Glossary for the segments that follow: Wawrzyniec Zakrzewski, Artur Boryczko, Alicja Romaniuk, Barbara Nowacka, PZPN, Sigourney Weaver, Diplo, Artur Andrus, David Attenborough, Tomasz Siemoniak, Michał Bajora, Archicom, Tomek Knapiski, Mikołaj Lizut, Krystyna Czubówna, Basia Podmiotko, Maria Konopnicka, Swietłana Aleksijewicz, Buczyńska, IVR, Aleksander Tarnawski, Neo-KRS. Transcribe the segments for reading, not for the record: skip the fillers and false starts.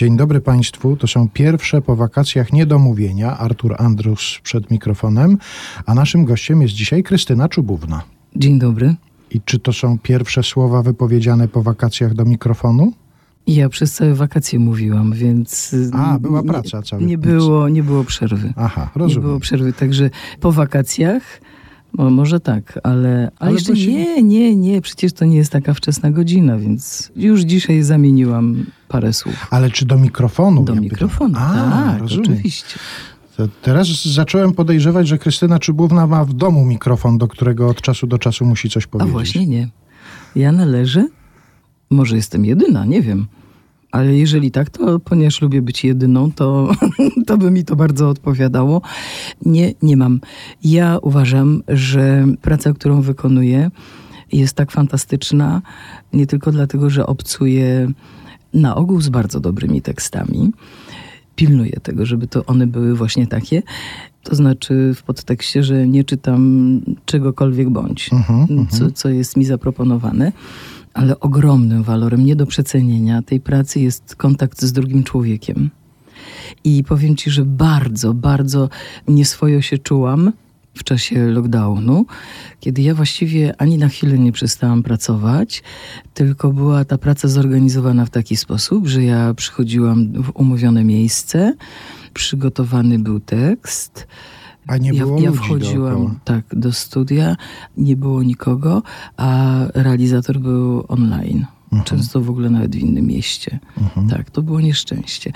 Dzień dobry Państwu. To są pierwsze po wakacjach niedomówienia. Artur Andrus przed mikrofonem, a naszym gościem jest dzisiaj Krystyna Czubówna. Dzień dobry. I czy to są pierwsze słowa wypowiedziane po wakacjach do mikrofonu? Ja przez całe wakacje mówiłam, więc... była praca cały czas. Nie było przerwy. Aha, rozumiem. Nie było przerwy, także po wakacjach... Może tak, ale jeszcze nie, przecież to nie jest taka wczesna godzina, więc już dzisiaj zamieniłam parę słów. Ale czy do mikrofonu? Do mikrofonu, tak, rozumiem. Oczywiście. To teraz zacząłem podejrzewać, że Krystyna Czubówna ma w domu mikrofon, do którego od czasu do czasu musi coś powiedzieć. A właśnie nie. Ja należę, może jestem jedyna, nie wiem. Ale jeżeli tak, to ponieważ lubię być jedyną, to by mi to bardzo odpowiadało. Nie mam. Ja uważam, że praca, którą wykonuję, jest tak fantastyczna, nie tylko dlatego, że obcuję na ogół z bardzo dobrymi tekstami. Pilnuję tego, żeby to one były właśnie takie. To znaczy w podtekście, że nie czytam czegokolwiek bądź, co jest mi zaproponowane. Ale ogromnym walorem, nie do przecenienia tej pracy jest kontakt z drugim człowiekiem. I powiem Ci, że bardzo, bardzo nieswojo się czułam w czasie lockdownu, kiedy ja właściwie ani na chwilę nie przestałam pracować, tylko była ta praca zorganizowana w taki sposób, że ja przychodziłam w umówione miejsce, przygotowany był tekst, a nie było ludzi wchodziłam dookoła. Tak, do studia, nie było nikogo, a realizator był online. Uh-huh. Często w ogóle nawet w innym mieście. Uh-huh. Tak, to było nieszczęście.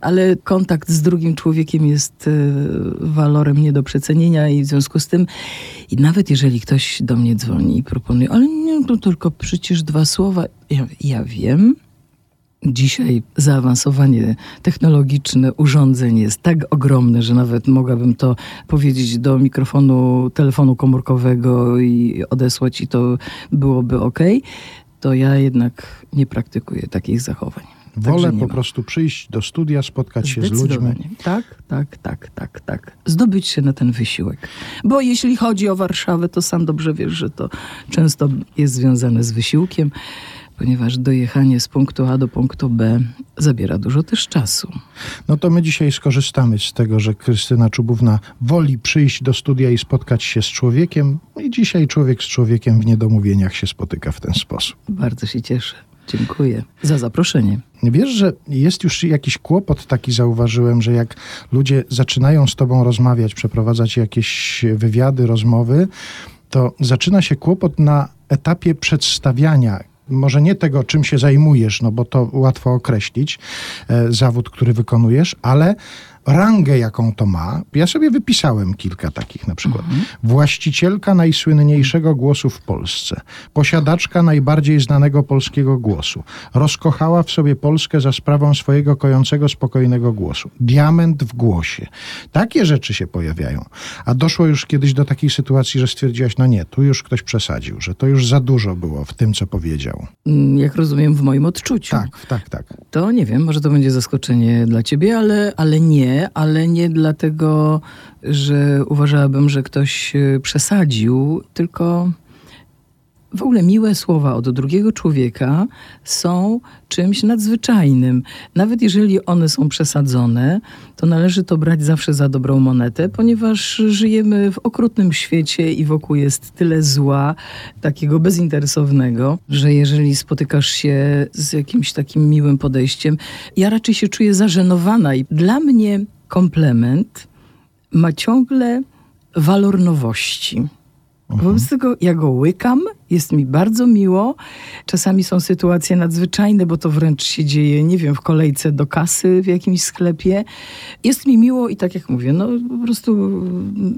Ale kontakt z drugim człowiekiem jest walorem nie do przecenienia i w związku z tym, i nawet jeżeli ktoś do mnie dzwoni i proponuje, ale nie, to tylko przecież dwa słowa. Ja wiem. Dzisiaj zaawansowanie technologiczne urządzeń jest tak ogromne, że nawet mogłabym to powiedzieć do mikrofonu telefonu komórkowego i odesłać i to byłoby okej, to ja jednak nie praktykuję takich zachowań. Wolę po prostu przyjść do studia, spotkać się z ludźmi. Tak. Zdobyć się na ten wysiłek. Bo jeśli chodzi o Warszawę, to sam dobrze wiesz, że to często jest związane z wysiłkiem. Ponieważ dojechanie z punktu A do punktu B zabiera dużo też czasu. No to my dzisiaj skorzystamy z tego, że Krystyna Czubówna woli przyjść do studia i spotkać się z człowiekiem. I dzisiaj człowiek z człowiekiem w niedomówieniach się spotyka w ten sposób. Bardzo się cieszę. Dziękuję za zaproszenie. Wiesz, że jest już jakiś kłopot taki, zauważyłem, że jak ludzie zaczynają z tobą rozmawiać, przeprowadzać jakieś wywiady, rozmowy, to zaczyna się kłopot na etapie przedstawiania. Może nie tego, czym się zajmujesz, no bo to łatwo określić, zawód, który wykonujesz, ale rangę, jaką to ma. Ja sobie wypisałem kilka takich, na przykład. Mhm. Właścicielka najsłynniejszego głosu w Polsce. Posiadaczka najbardziej znanego polskiego głosu. Rozkochała w sobie Polskę za sprawą swojego kojącego, spokojnego głosu. Diament w głosie. Takie rzeczy się pojawiają. A doszło już kiedyś do takiej sytuacji, że stwierdziłaś, no nie, tu już ktoś przesadził, że to już za dużo było w tym, co powiedział. Jak rozumiem, w moim odczuciu. Tak. To nie wiem, może to będzie zaskoczenie dla ciebie, ale nie. Ale nie dlatego, że uważałabym, że ktoś przesadził, tylko w ogóle miłe słowa od drugiego człowieka są czymś nadzwyczajnym. Nawet jeżeli one są przesadzone, to należy to brać zawsze za dobrą monetę, ponieważ żyjemy w okrutnym świecie i wokół jest tyle zła, takiego bezinteresownego, że jeżeli spotykasz się z jakimś takim miłym podejściem, ja raczej się czuję zażenowana i dla mnie komplement ma ciągle walor nowości. Wobec tego ja go łykam, jest mi bardzo miło. Czasami są sytuacje nadzwyczajne, bo to wręcz się dzieje, nie wiem, w kolejce do kasy w jakimś sklepie. Jest mi miło i tak jak mówię, no po prostu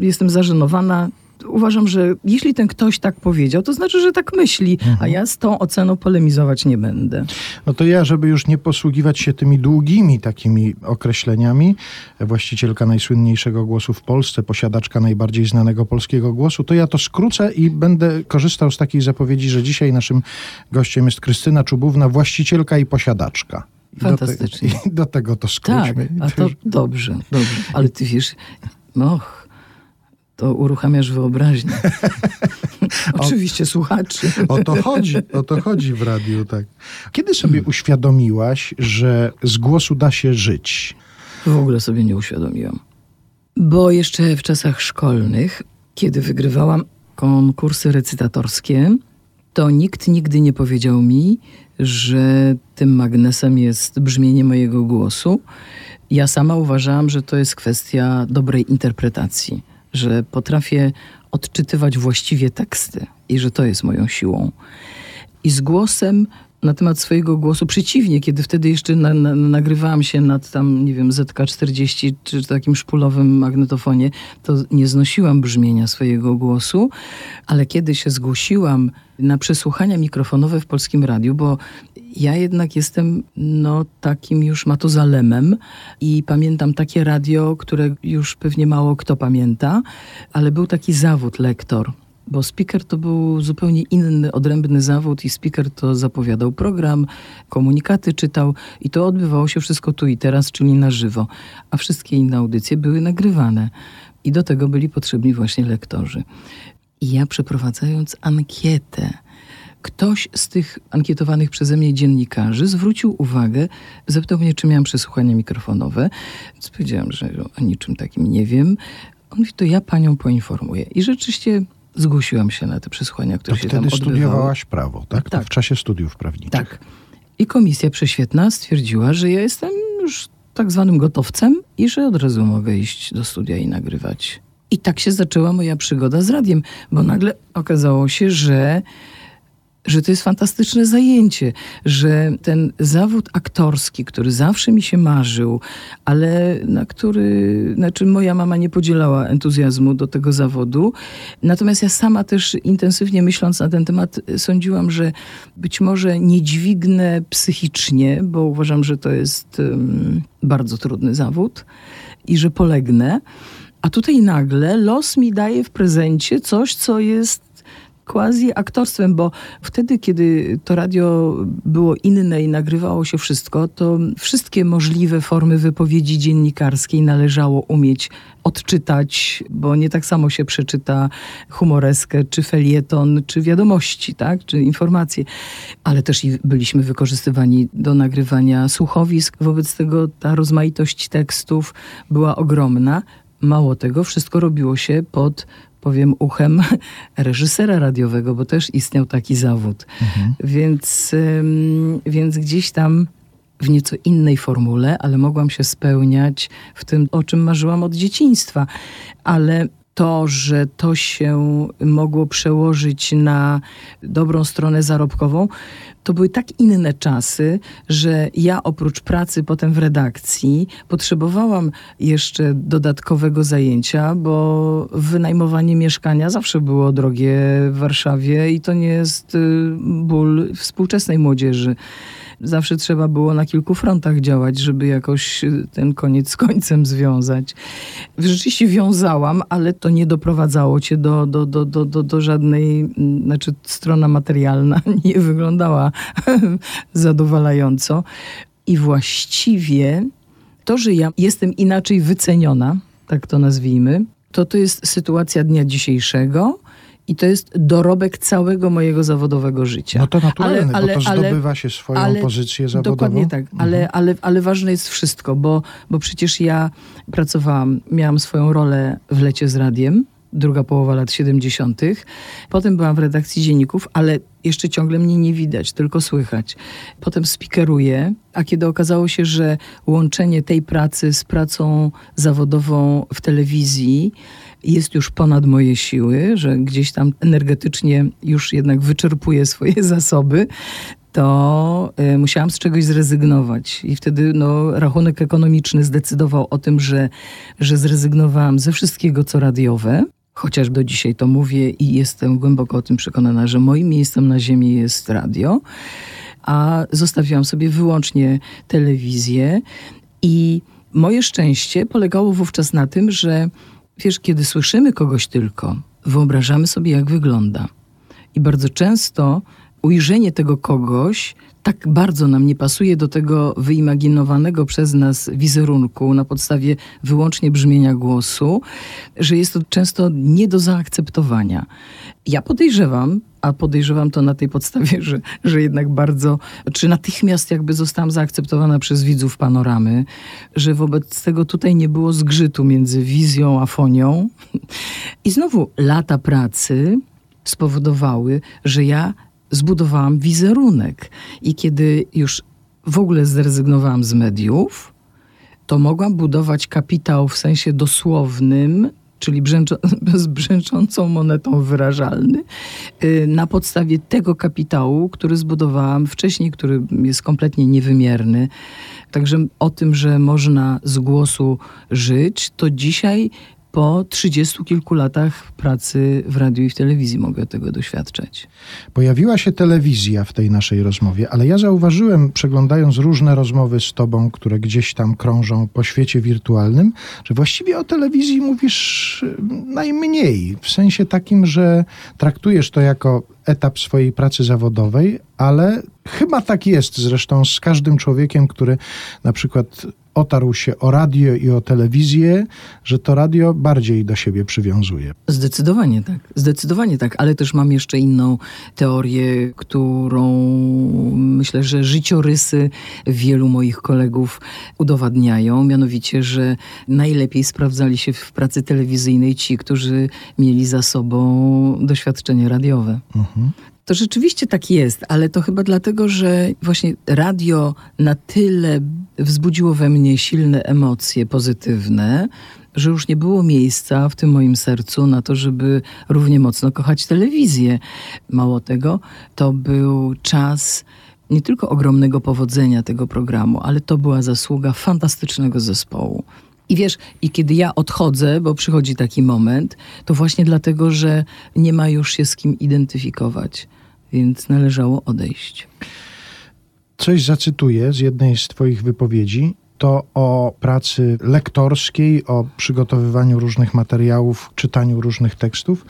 jestem zażenowana. Uważam, że jeśli ten ktoś tak powiedział, to znaczy, że tak myśli, a ja z tą oceną polemizować nie będę. No to ja, żeby już nie posługiwać się tymi długimi takimi określeniami, właścicielka najsłynniejszego głosu w Polsce, posiadaczka najbardziej znanego polskiego głosu, to ja to skrócę i będę korzystał z takiej zapowiedzi, że dzisiaj naszym gościem jest Krystyna Czubówna, właścicielka i posiadaczka. Fantastycznie. Do tego to skróćmy. Tak, a to dobrze. Ale ty wiesz, to uruchamiasz wyobraźnię. Oczywiście słuchaczy. O to chodzi w radiu, tak. Kiedy sobie uświadomiłaś, że z głosu da się żyć? W ogóle sobie nie uświadomiłam. Bo jeszcze w czasach szkolnych, kiedy wygrywałam konkursy recytatorskie, to nikt nigdy nie powiedział mi, że tym magnesem jest brzmienie mojego głosu. Ja sama uważałam, że to jest kwestia dobrej interpretacji, że potrafię odczytywać właściwie teksty i że to jest moją siłą. I z głosem, na temat swojego głosu, przeciwnie, kiedy wtedy jeszcze nagrywałam się nad tam, nie wiem, ZK-40 czy takim szpulowym magnetofonie, to nie znosiłam brzmienia swojego głosu, ale kiedy się zgłosiłam na przesłuchania mikrofonowe w Polskim Radiu, bo ja jednak jestem takim już Matuzalemem i pamiętam takie radio, które już pewnie mało kto pamięta, ale był taki zawód lektor. Bo speaker to był zupełnie inny, odrębny zawód i speaker to zapowiadał program, komunikaty czytał i to odbywało się wszystko tu i teraz, czyli na żywo. A wszystkie inne audycje były nagrywane i do tego byli potrzebni właśnie lektorzy. I ja przeprowadzając ankietę, ktoś z tych ankietowanych przeze mnie dziennikarzy zwrócił uwagę, zapytał mnie, czy miałam przesłuchania mikrofonowe. Więc powiedziałam, że o niczym takim nie wiem. On mówi, to ja panią poinformuję. I rzeczywiście zgłosiłam się na te przesłuchania, które się tam odbywały. Wtedy studiowałaś prawo, tak? Tak. W czasie studiów prawniczych. Tak. I komisja prześwietna stwierdziła, że ja jestem już tak zwanym gotowcem i że od razu mogę iść do studia i nagrywać. I tak się zaczęła moja przygoda z radiem, bo nagle okazało się, że to jest fantastyczne zajęcie, że ten zawód aktorski, który zawsze mi się marzył, ale na który, moja mama nie podzielała entuzjazmu do tego zawodu. Natomiast ja sama też intensywnie myśląc na ten temat sądziłam, że być może nie dźwignę psychicznie, bo uważam, że to jest bardzo trudny zawód i że polegnę. A tutaj nagle los mi daje w prezencie coś, co jest quasi aktorstwem, bo wtedy, kiedy to radio było inne i nagrywało się wszystko, to wszystkie możliwe formy wypowiedzi dziennikarskiej należało umieć odczytać, bo nie tak samo się przeczyta humoreskę, czy felieton, czy wiadomości, tak? Czy informacje. Ale też i byliśmy wykorzystywani do nagrywania słuchowisk. Wobec tego ta rozmaitość tekstów była ogromna. Mało tego, wszystko robiło się pod uchem reżysera radiowego, bo też istniał taki zawód. Mhm. Więc gdzieś tam w nieco innej formule, ale mogłam się spełniać w tym, o czym marzyłam od dzieciństwa. Ale to, że to się mogło przełożyć na dobrą stronę zarobkową, to były tak inne czasy, że ja oprócz pracy potem w redakcji potrzebowałam jeszcze dodatkowego zajęcia, bo wynajmowanie mieszkania zawsze było drogie w Warszawie i to nie jest ból współczesnej młodzieży. Zawsze trzeba było na kilku frontach działać, żeby jakoś ten koniec z końcem związać. Rzeczywiście wiązałam, ale to nie doprowadzało cię do żadnej, strona materialna nie wyglądała zadowalająco. I właściwie to, że ja jestem inaczej wyceniona, tak to nazwijmy, to jest sytuacja dnia dzisiejszego. I to jest dorobek całego mojego zawodowego życia. No to naturalne, bo to zdobywa się swoją pozycję zawodową. Dokładnie tak, ale ważne jest wszystko, bo przecież ja pracowałam, miałam swoją rolę w Lecie z radiem, druga połowa lat 70. Potem byłam w redakcji dzienników, ale jeszcze ciągle mnie nie widać, tylko słychać. Potem spikeruję, a kiedy okazało się, że łączenie tej pracy z pracą zawodową w telewizji jest już ponad moje siły, że gdzieś tam energetycznie już jednak wyczerpuję swoje zasoby, to musiałam z czegoś zrezygnować. I wtedy rachunek ekonomiczny zdecydował o tym, że zrezygnowałam ze wszystkiego, co radiowe. Chociaż do dzisiaj to mówię i jestem głęboko o tym przekonana, że moim miejscem na ziemi jest radio. A zostawiłam sobie wyłącznie telewizję. I moje szczęście polegało wówczas na tym, że wiesz, kiedy słyszymy kogoś tylko, wyobrażamy sobie, jak wygląda. I bardzo często ujrzenie tego kogoś tak bardzo nam nie pasuje do tego wyimaginowanego przez nas wizerunku na podstawie wyłącznie brzmienia głosu, że jest to często nie do zaakceptowania. Ja podejrzewam, a podejrzewam to na tej podstawie, że jednak bardzo, czy natychmiast jakby zostałam zaakceptowana przez widzów Panoramy, że wobec tego tutaj nie było zgrzytu między wizją a fonią. I znowu lata pracy spowodowały, że ja zbudowałam wizerunek. I kiedy już w ogóle zrezygnowałam z mediów, to mogłam budować kapitał w sensie dosłownym, czyli z brzęczącą monetą wyrażalny, na podstawie tego kapitału, który zbudowałam wcześniej, który jest kompletnie niewymierny. Także o tym, że można z głosu żyć, to dzisiaj po 30 kilku latach pracy w radiu i w telewizji mogę tego doświadczać. Pojawiła się telewizja w tej naszej rozmowie, ale ja zauważyłem, przeglądając różne rozmowy z tobą, które gdzieś tam krążą po świecie wirtualnym, że właściwie o telewizji mówisz najmniej. W sensie takim, że traktujesz to jako etap swojej pracy zawodowej, ale chyba tak jest zresztą z każdym człowiekiem, który na przykład otarł się o radio i o telewizję, że to radio bardziej do siebie przywiązuje. Zdecydowanie tak, ale też mam jeszcze inną teorię, którą myślę, że życiorysy wielu moich kolegów udowadniają, mianowicie, że najlepiej sprawdzali się w pracy telewizyjnej ci, którzy mieli za sobą doświadczenie radiowe. Mhm. To rzeczywiście tak jest, ale to chyba dlatego, że właśnie radio na tyle wzbudziło we mnie silne emocje pozytywne, że już nie było miejsca w tym moim sercu na to, żeby równie mocno kochać telewizję. Mało tego, to był czas nie tylko ogromnego powodzenia tego programu, ale to była zasługa fantastycznego zespołu. I wiesz, i kiedy ja odchodzę, bo przychodzi taki moment, to właśnie dlatego, że nie ma już się z kim identyfikować, więc należało odejść. Coś zacytuję z jednej z twoich wypowiedzi. To o pracy lektorskiej, o przygotowywaniu różnych materiałów, czytaniu różnych tekstów.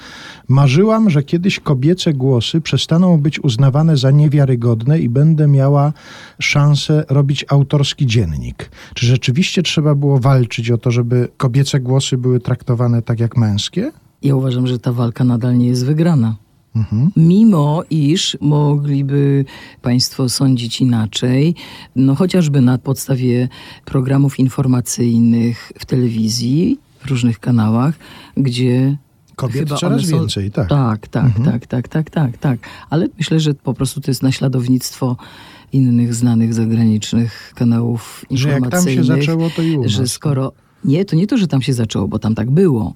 Marzyłam, że kiedyś kobiece głosy przestaną być uznawane za niewiarygodne i będę miała szansę robić autorski dziennik. Czy rzeczywiście trzeba było walczyć o to, żeby kobiece głosy były traktowane tak jak męskie? Ja uważam, że ta walka nadal nie jest wygrana. Mimo iż mogliby państwo sądzić inaczej, chociażby na podstawie programów informacyjnych w telewizji, w różnych kanałach, gdzie kobiet chyba coraz więcej, tak. Tak. Ale myślę, że po prostu to jest naśladownictwo innych znanych zagranicznych kanałów informacyjnych. Że jak tam się zaczęło, to i u nas. Że skoro... Nie, to nie to, że tam się zaczęło, bo tam tak było.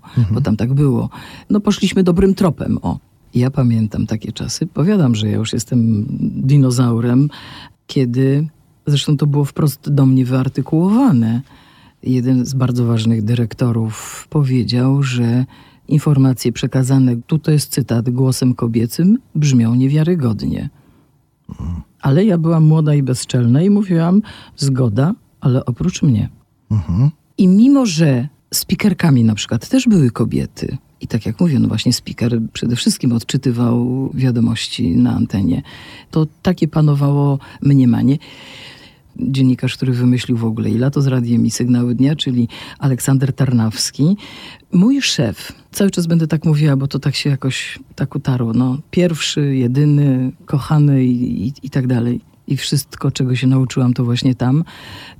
Poszliśmy dobrym tropem, Ja pamiętam takie czasy, powiadam, że ja już jestem dinozaurem, kiedy, zresztą to było wprost do mnie wyartykułowane, jeden z bardzo ważnych dyrektorów powiedział, że informacje przekazane, to jest cytat, głosem kobiecym brzmią niewiarygodnie. Ale ja byłam młoda i bezczelna i mówiłam, zgoda, ale oprócz mnie. I mimo, że spikerkami na przykład też były kobiety, i tak jak mówię, właśnie spiker przede wszystkim odczytywał wiadomości na antenie. To takie panowało mniemanie. Dziennikarz, który wymyślił w ogóle i Lato z radiem, i Sygnały dnia, czyli Aleksander Tarnawski. Mój szef, cały czas będę tak mówiła, bo to tak się jakoś tak utarło. Pierwszy, jedyny, kochany i tak dalej. I wszystko, czego się nauczyłam, to właśnie tam,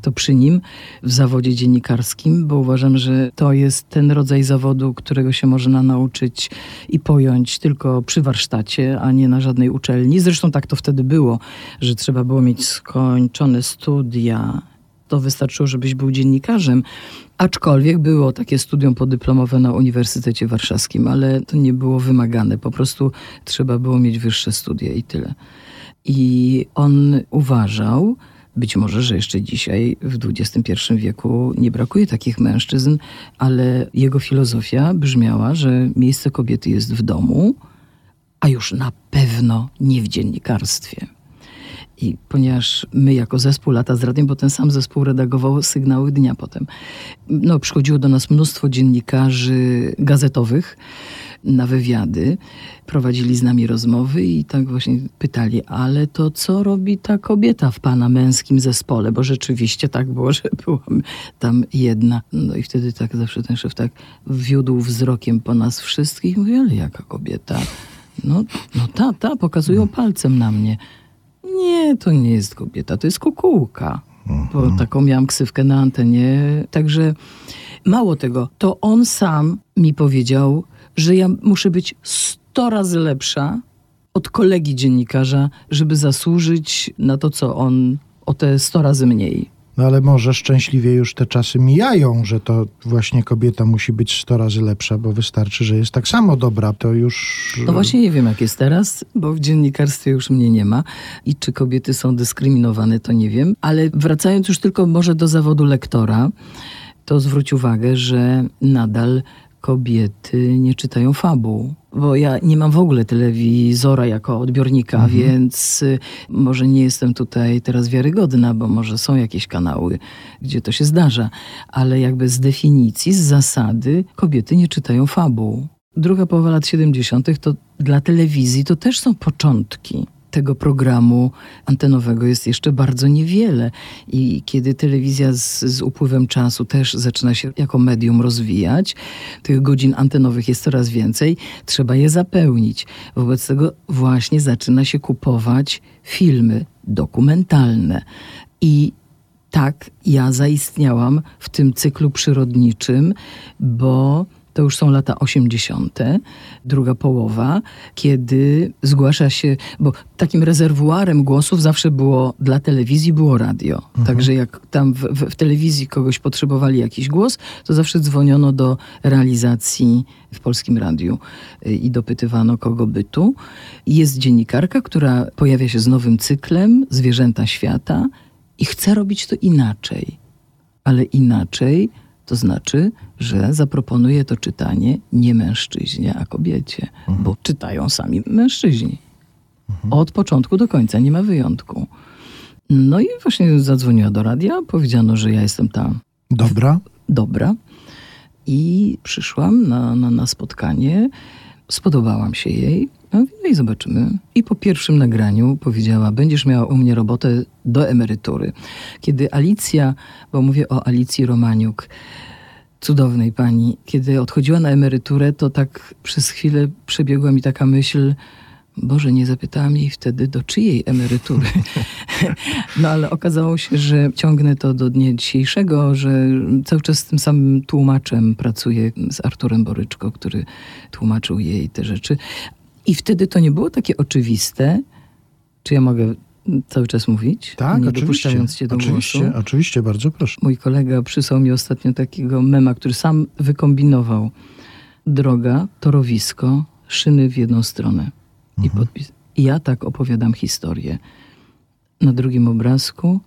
to przy nim, w zawodzie dziennikarskim, bo uważam, że to jest ten rodzaj zawodu, którego się można nauczyć i pojąć tylko przy warsztacie, a nie na żadnej uczelni. Zresztą tak to wtedy było, że trzeba było mieć skończone studia. To wystarczyło, żebyś był dziennikarzem. Aczkolwiek było takie studium podyplomowe na Uniwersytecie Warszawskim, ale to nie było wymagane. Po prostu trzeba było mieć wyższe studia i tyle. I on uważał, być może, że jeszcze dzisiaj w XXI wieku nie brakuje takich mężczyzn, ale jego filozofia brzmiała, że miejsce kobiety jest w domu, a już na pewno nie w dziennikarstwie. I ponieważ my jako zespół Lata z Radiem, bo ten sam zespół redagował Sygnały dnia potem, przychodziło do nas mnóstwo dziennikarzy gazetowych, na wywiady, prowadzili z nami rozmowy i tak właśnie pytali, ale to co robi ta kobieta w pana męskim zespole? Bo rzeczywiście tak było, że byłam tam jedna. No i wtedy tak zawsze ten szef tak wiódł wzrokiem po nas wszystkich i mówił, ale jaka kobieta? No ta, pokazują palcem na mnie. Nie, to nie jest kobieta, to jest kukułka. Bo taką miałam ksywkę na antenie. Także mało tego, to on sam mi powiedział, że ja muszę być 100 razy lepsza od kolegi dziennikarza, żeby zasłużyć na to, co on, o te 100 razy mniej. No ale może szczęśliwie już te czasy mijają, że to właśnie kobieta musi być 100 razy lepsza, bo wystarczy, że jest tak samo dobra, to już... No właśnie nie wiem, jak jest teraz, bo w dziennikarstwie już mnie nie ma i czy kobiety są dyskryminowane, to nie wiem. Ale wracając już tylko może do zawodu lektora, to zwróć uwagę, że nadal kobiety nie czytają fabuł. Bo ja nie mam w ogóle telewizora jako odbiornika, więc może nie jestem tutaj teraz wiarygodna, bo może są jakieś kanały, gdzie to się zdarza. Ale jakby z definicji, z zasady kobiety nie czytają fabuł. Druga połowa lat 70. to dla telewizji to też są początki. Tego programu antenowego jest jeszcze bardzo niewiele i kiedy telewizja z upływem czasu też zaczyna się jako medium rozwijać, tych godzin antenowych jest coraz więcej, trzeba je zapełnić. Wobec tego właśnie zaczyna się kupować filmy dokumentalne i tak ja zaistniałam w tym cyklu przyrodniczym, bo... To już są lata 80., druga połowa, kiedy zgłasza się, bo takim rezerwuarem głosów zawsze było dla telewizji, było radio. Także jak tam w telewizji kogoś potrzebowali jakiś głos, to zawsze dzwoniono do realizacji w Polskim Radiu i dopytywano kogo by tu. Jest dziennikarka, która pojawia się z nowym cyklem Zwierzęta Świata i chce robić to inaczej. Ale inaczej... To znaczy, że zaproponuje to czytanie nie mężczyźnie, a kobiecie, bo czytają sami mężczyźni. Od początku do końca, nie ma wyjątku. No i właśnie zadzwoniła do radia, powiedziano, że ja jestem ta... Dobra. I przyszłam na spotkanie, spodobałam się jej, no i zobaczymy. I po pierwszym nagraniu powiedziała, będziesz miała u mnie robotę do emerytury. Kiedy Alicja, bo mówię o Alicji Romaniuk, cudownej pani, kiedy odchodziła na emeryturę, to tak przez chwilę przebiegła mi taka myśl, Boże, nie zapytałam jej wtedy, do czyjej emerytury. No ale okazało się, że ciągnę to do dnia dzisiejszego, że cały czas z tym samym tłumaczem pracuję, z Arturem Boryczko, który tłumaczył jej te rzeczy. I wtedy to nie było takie oczywiste, czy ja mogę cały czas mówić? Tak, nie dopuszczając się do głosu. Oczywiście, bardzo proszę. Mój kolega przysłał mi ostatnio takiego mema, który sam wykombinował. Droga, torowisko, szyny w jedną stronę. I podpis. I ja tak opowiadam historię. Na drugim obrazku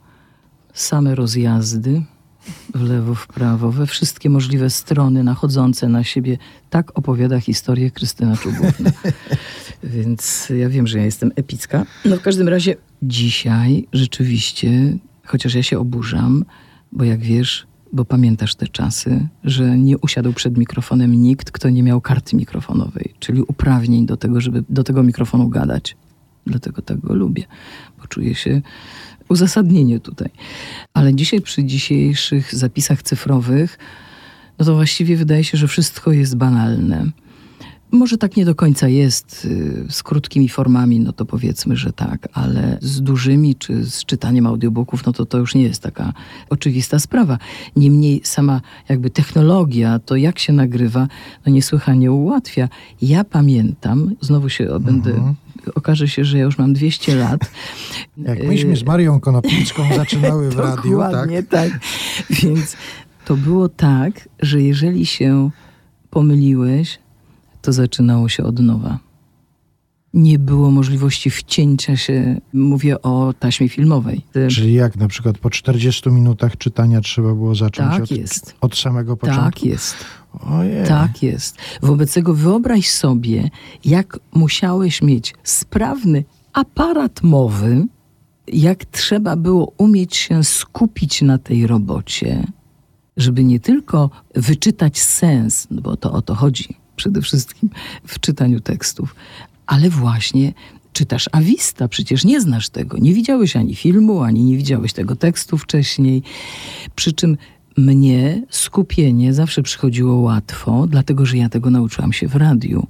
same rozjazdy w lewo, w prawo, we wszystkie możliwe strony nachodzące na siebie. Tak opowiada historię Krystyna Czubówna. Więc ja wiem, że ja jestem epicka. No w każdym razie dzisiaj rzeczywiście, chociaż ja się oburzam, bo jak wiesz, bo pamiętasz te czasy, że nie usiadł przed mikrofonem nikt, kto nie miał karty mikrofonowej, czyli uprawnień do tego, żeby do tego mikrofonu gadać. Dlatego tak go lubię, bo czuję się uzasadnienie tutaj. Ale dzisiaj przy dzisiejszych zapisach cyfrowych, no to właściwie wydaje się, że wszystko jest banalne. Może tak nie do końca jest z krótkimi formami, no to powiedzmy, że tak, ale z dużymi czy z czytaniem audiobooków, no to już nie jest taka oczywista sprawa. Niemniej sama jakby technologia, to jak się nagrywa, no niesłychanie ułatwia. Ja pamiętam, znowu się będę... Okaże się, że ja już mam 200 lat. Jak myśmy z Marią Konopnicką zaczynały w radiu, tak? Dokładnie, tak. Więc to było tak, że jeżeli się pomyliłeś, to zaczynało się od nowa. Nie było możliwości wcięcia się, mówię o taśmie filmowej. Czyli jak na przykład po 40 minutach czytania trzeba było zacząć od samego początku? Tak jest. Ojej. Tak jest. Wobec tego wyobraź sobie, jak musiałeś mieć sprawny aparat mowy, jak trzeba było umieć się skupić na tej robocie, żeby nie tylko wyczytać sens, bo to o to chodzi, przede wszystkim w czytaniu tekstów. Ale właśnie czytasz a vista, przecież nie znasz tego. Nie widziałeś ani filmu, ani nie widziałeś tego tekstu wcześniej. Przy czym mnie skupienie zawsze przychodziło łatwo, dlatego że ja tego nauczyłam się w radiu,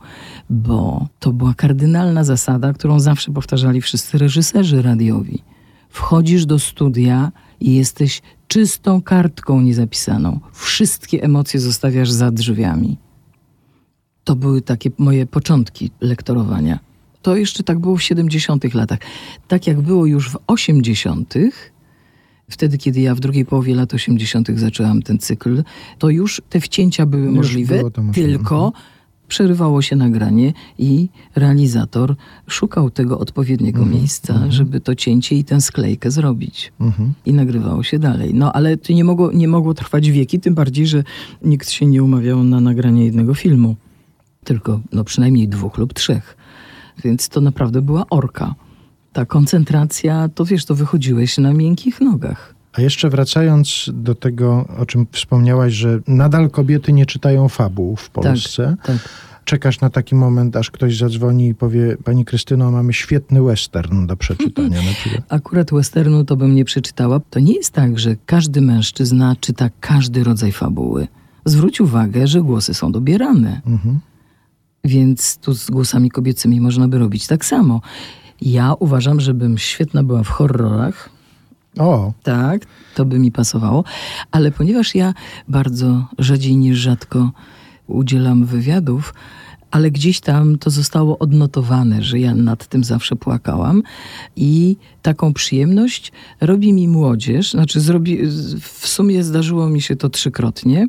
bo to była kardynalna zasada, którą zawsze powtarzali wszyscy reżyserzy radiowi. Wchodzisz do studia i jesteś czystą kartką niezapisaną. Wszystkie emocje zostawiasz za drzwiami. To były takie moje początki lektorowania. To jeszcze tak było w 70-tych latach. Tak jak było już w 80-tych, wtedy, kiedy ja w drugiej połowie lat 80. zaczęłam ten cykl, to już te wcięcia były możliwe, tylko przerywało się nagranie i realizator szukał tego odpowiedniego miejsca, żeby to cięcie i tę sklejkę zrobić. I nagrywało się dalej. No ale to nie mogło trwać wieki, tym bardziej, że nikt się nie umawiał na nagranie jednego filmu. Tylko przynajmniej 2 lub 3. Więc to naprawdę była orka. Ta koncentracja, to wiesz, to wychodziłeś na miękkich nogach. A jeszcze wracając do tego, o czym wspomniałaś, że nadal kobiety nie czytają fabuł w Polsce. Tak. Czekasz na taki moment, aż ktoś zadzwoni i powie: pani Krystyno, mamy świetny western do przeczytania. Akurat westernu to bym nie przeczytała. To nie jest tak, że każdy mężczyzna czyta każdy rodzaj fabuły. Zwróć uwagę, że głosy są dobierane. Więc tu z głosami kobiecymi można by robić tak samo. Ja uważam, żebym świetna była w horrorach. O! Tak, to by mi pasowało. Ale ponieważ ja bardzo rzadziej niż rzadko udzielam wywiadów, ale gdzieś tam to zostało odnotowane, że ja nad tym zawsze płakałam i taką przyjemność robi mi młodzież. W sumie zdarzyło mi się to 3-krotnie.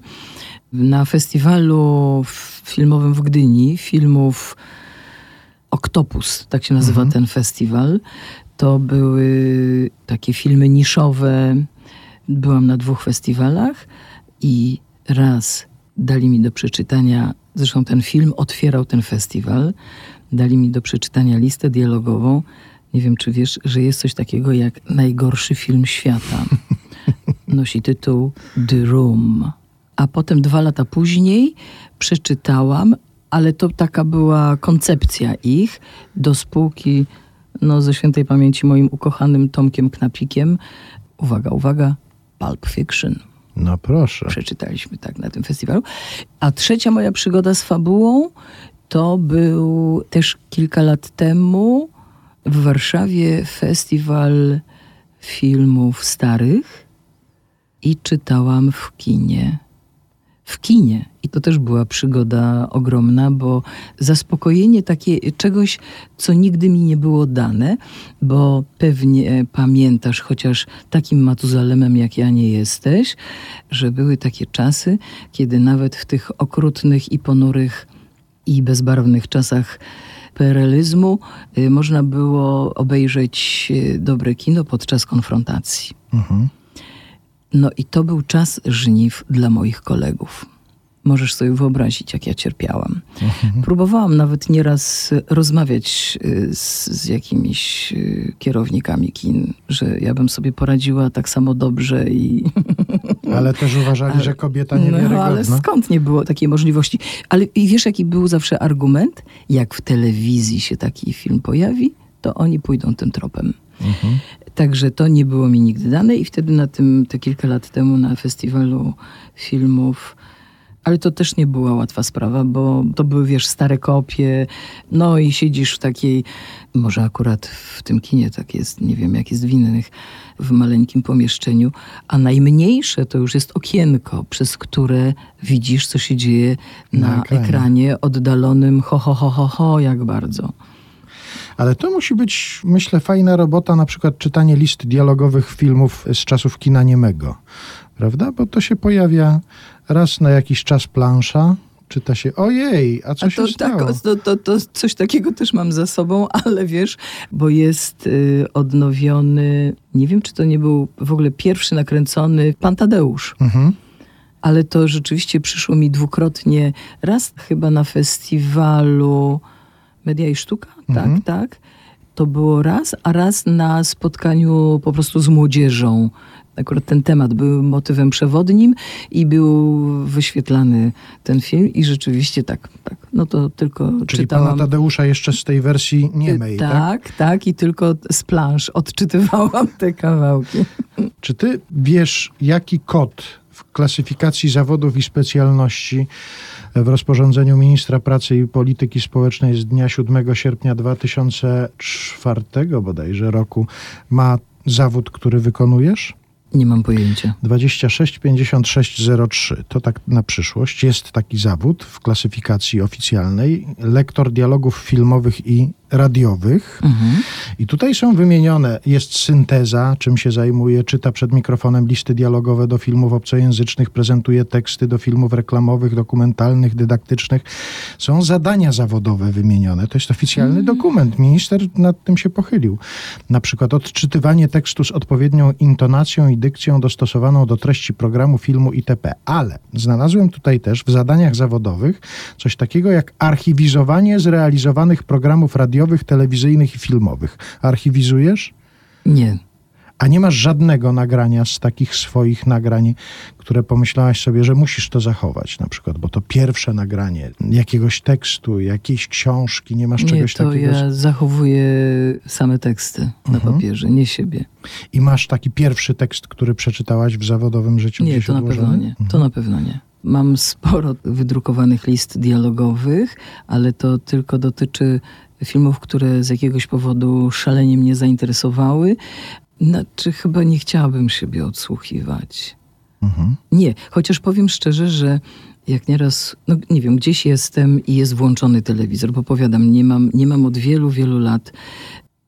Na festiwalu filmowym w Gdyni, filmów Oktopus, tak się nazywa ten festiwal. To były takie filmy niszowe. Byłam na 2 festiwalach i raz dali mi do przeczytania, zresztą ten film otwierał ten festiwal, dali mi do przeczytania listę dialogową. Nie wiem, czy wiesz, że jest coś takiego jak najgorszy film świata. Nosi tytuł The Room. A potem 2 lata później przeczytałam, ale to taka była koncepcja ich, do spółki ze świętej pamięci moim ukochanym Tomkiem Knapikiem. Uwaga, Pulp Fiction. No proszę. Przeczytaliśmy tak na tym festiwalu. A trzecia moja przygoda z fabułą to był też kilka lat temu w Warszawie festiwal filmów starych i czytałam w kinie. I to też była przygoda ogromna, bo zaspokojenie takie czegoś, co nigdy mi nie było dane, bo pewnie pamiętasz, chociaż takim Matuzalemem jak ja nie jesteś, że były takie czasy, kiedy nawet w tych okrutnych i ponurych i bezbarwnych czasach PRL-izmu można było obejrzeć dobre kino podczas konfrontacji. No i to był czas żniw dla moich kolegów. Możesz sobie wyobrazić, jak ja cierpiałam. Próbowałam nawet nieraz rozmawiać z jakimiś kierownikami kin, że ja bym sobie poradziła tak samo dobrze i... Ale też uważali, że kobieta niewiarygodna. No ale skąd nie było takiej możliwości? Ale i wiesz, jaki był zawsze argument? Jak w telewizji się taki film pojawi, to oni pójdą tym tropem. Także to nie było mi nigdy dane i wtedy te kilka lat temu na festiwalu filmów, ale to też nie była łatwa sprawa, bo to były, wiesz, stare kopie, no i siedzisz w takiej, może akurat w tym kinie tak jest, nie wiem jak jest w innych, w maleńkim pomieszczeniu, a najmniejsze to już jest okienko, przez które widzisz, co się dzieje na ekranie oddalonym, jak bardzo. Ale to musi być, myślę, fajna robota, na przykład czytanie list dialogowych filmów z czasów kina niemego, prawda? Bo to się pojawia raz na jakiś czas plansza, czyta się, ojej, a co się stało? Tak, to coś takiego też mam za sobą, ale wiesz, bo jest odnowiony, nie wiem, czy to nie był w ogóle pierwszy nakręcony Pan Tadeusz. Ale to rzeczywiście przyszło mi 2-krotnie, raz chyba na festiwalu Media i Sztuka, tak. To było raz, a raz na spotkaniu po prostu z młodzieżą Akurat ten temat był motywem przewodnim i był wyświetlany ten film i rzeczywiście tak. No to tylko czyli czytałam. Czyli pana Tadeusza jeszcze z tej wersji niemej, tak? I tylko z plansz odczytywałam te kawałki. Czy ty wiesz, jaki kod w klasyfikacji zawodów i specjalności w rozporządzeniu ministra pracy i polityki społecznej z dnia 7 sierpnia 2004 bodajże roku ma zawód, który wykonujesz? Nie mam pojęcia. 265603. To tak na przyszłość. Jest taki zawód w klasyfikacji oficjalnej. Lektor dialogów filmowych i radiowych. Mhm. I tutaj są wymienione, jest synteza, czym się zajmuje, czyta przed mikrofonem listy dialogowe do filmów obcojęzycznych, prezentuje teksty do filmów reklamowych, dokumentalnych, dydaktycznych. Są zadania zawodowe wymienione. To jest oficjalny dokument. Minister nad tym się pochylił. Na przykład odczytywanie tekstu z odpowiednią intonacją i dykcją dostosowaną do treści programu, filmu itp. Ale znalazłem tutaj też w zadaniach zawodowych coś takiego jak archiwizowanie zrealizowanych programów radiowych, telewizyjnych i filmowych. Archiwizujesz? Nie. A nie masz żadnego nagrania z takich swoich nagrań, które pomyślałaś sobie, że musisz to zachować na przykład, bo to pierwsze nagranie jakiegoś tekstu, jakiejś książki, nie masz czegoś takiego? Nie, to ja zachowuję same teksty na papierze, nie siebie. I masz taki pierwszy tekst, który przeczytałaś w zawodowym życiu? Nie, to na pewno nie. To na pewno nie. Mam sporo wydrukowanych list dialogowych, ale to tylko dotyczy filmów, które z jakiegoś powodu szalenie mnie zainteresowały. Znaczy, chyba nie chciałabym siebie odsłuchiwać. Mhm. Nie, chociaż powiem szczerze, że jak nieraz, nie wiem, gdzieś jestem i jest włączony telewizor, bo powiadam, nie mam od wielu lat,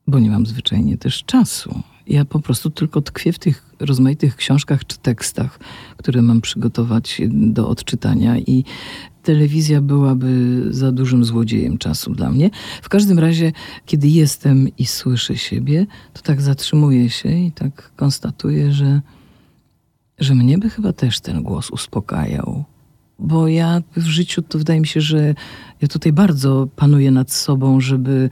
bo nie mam zwyczajnie też czasu. Ja po prostu tylko tkwię w tych rozmaitych książkach czy tekstach, które mam przygotować do odczytania i telewizja byłaby za dużym złodziejem czasu dla mnie. W każdym razie, kiedy jestem i słyszę siebie, to tak zatrzymuję się i tak konstatuję, że mnie by chyba też ten głos uspokajał. Bo ja w życiu, to wydaje mi się, że ja tutaj bardzo panuję nad sobą, żeby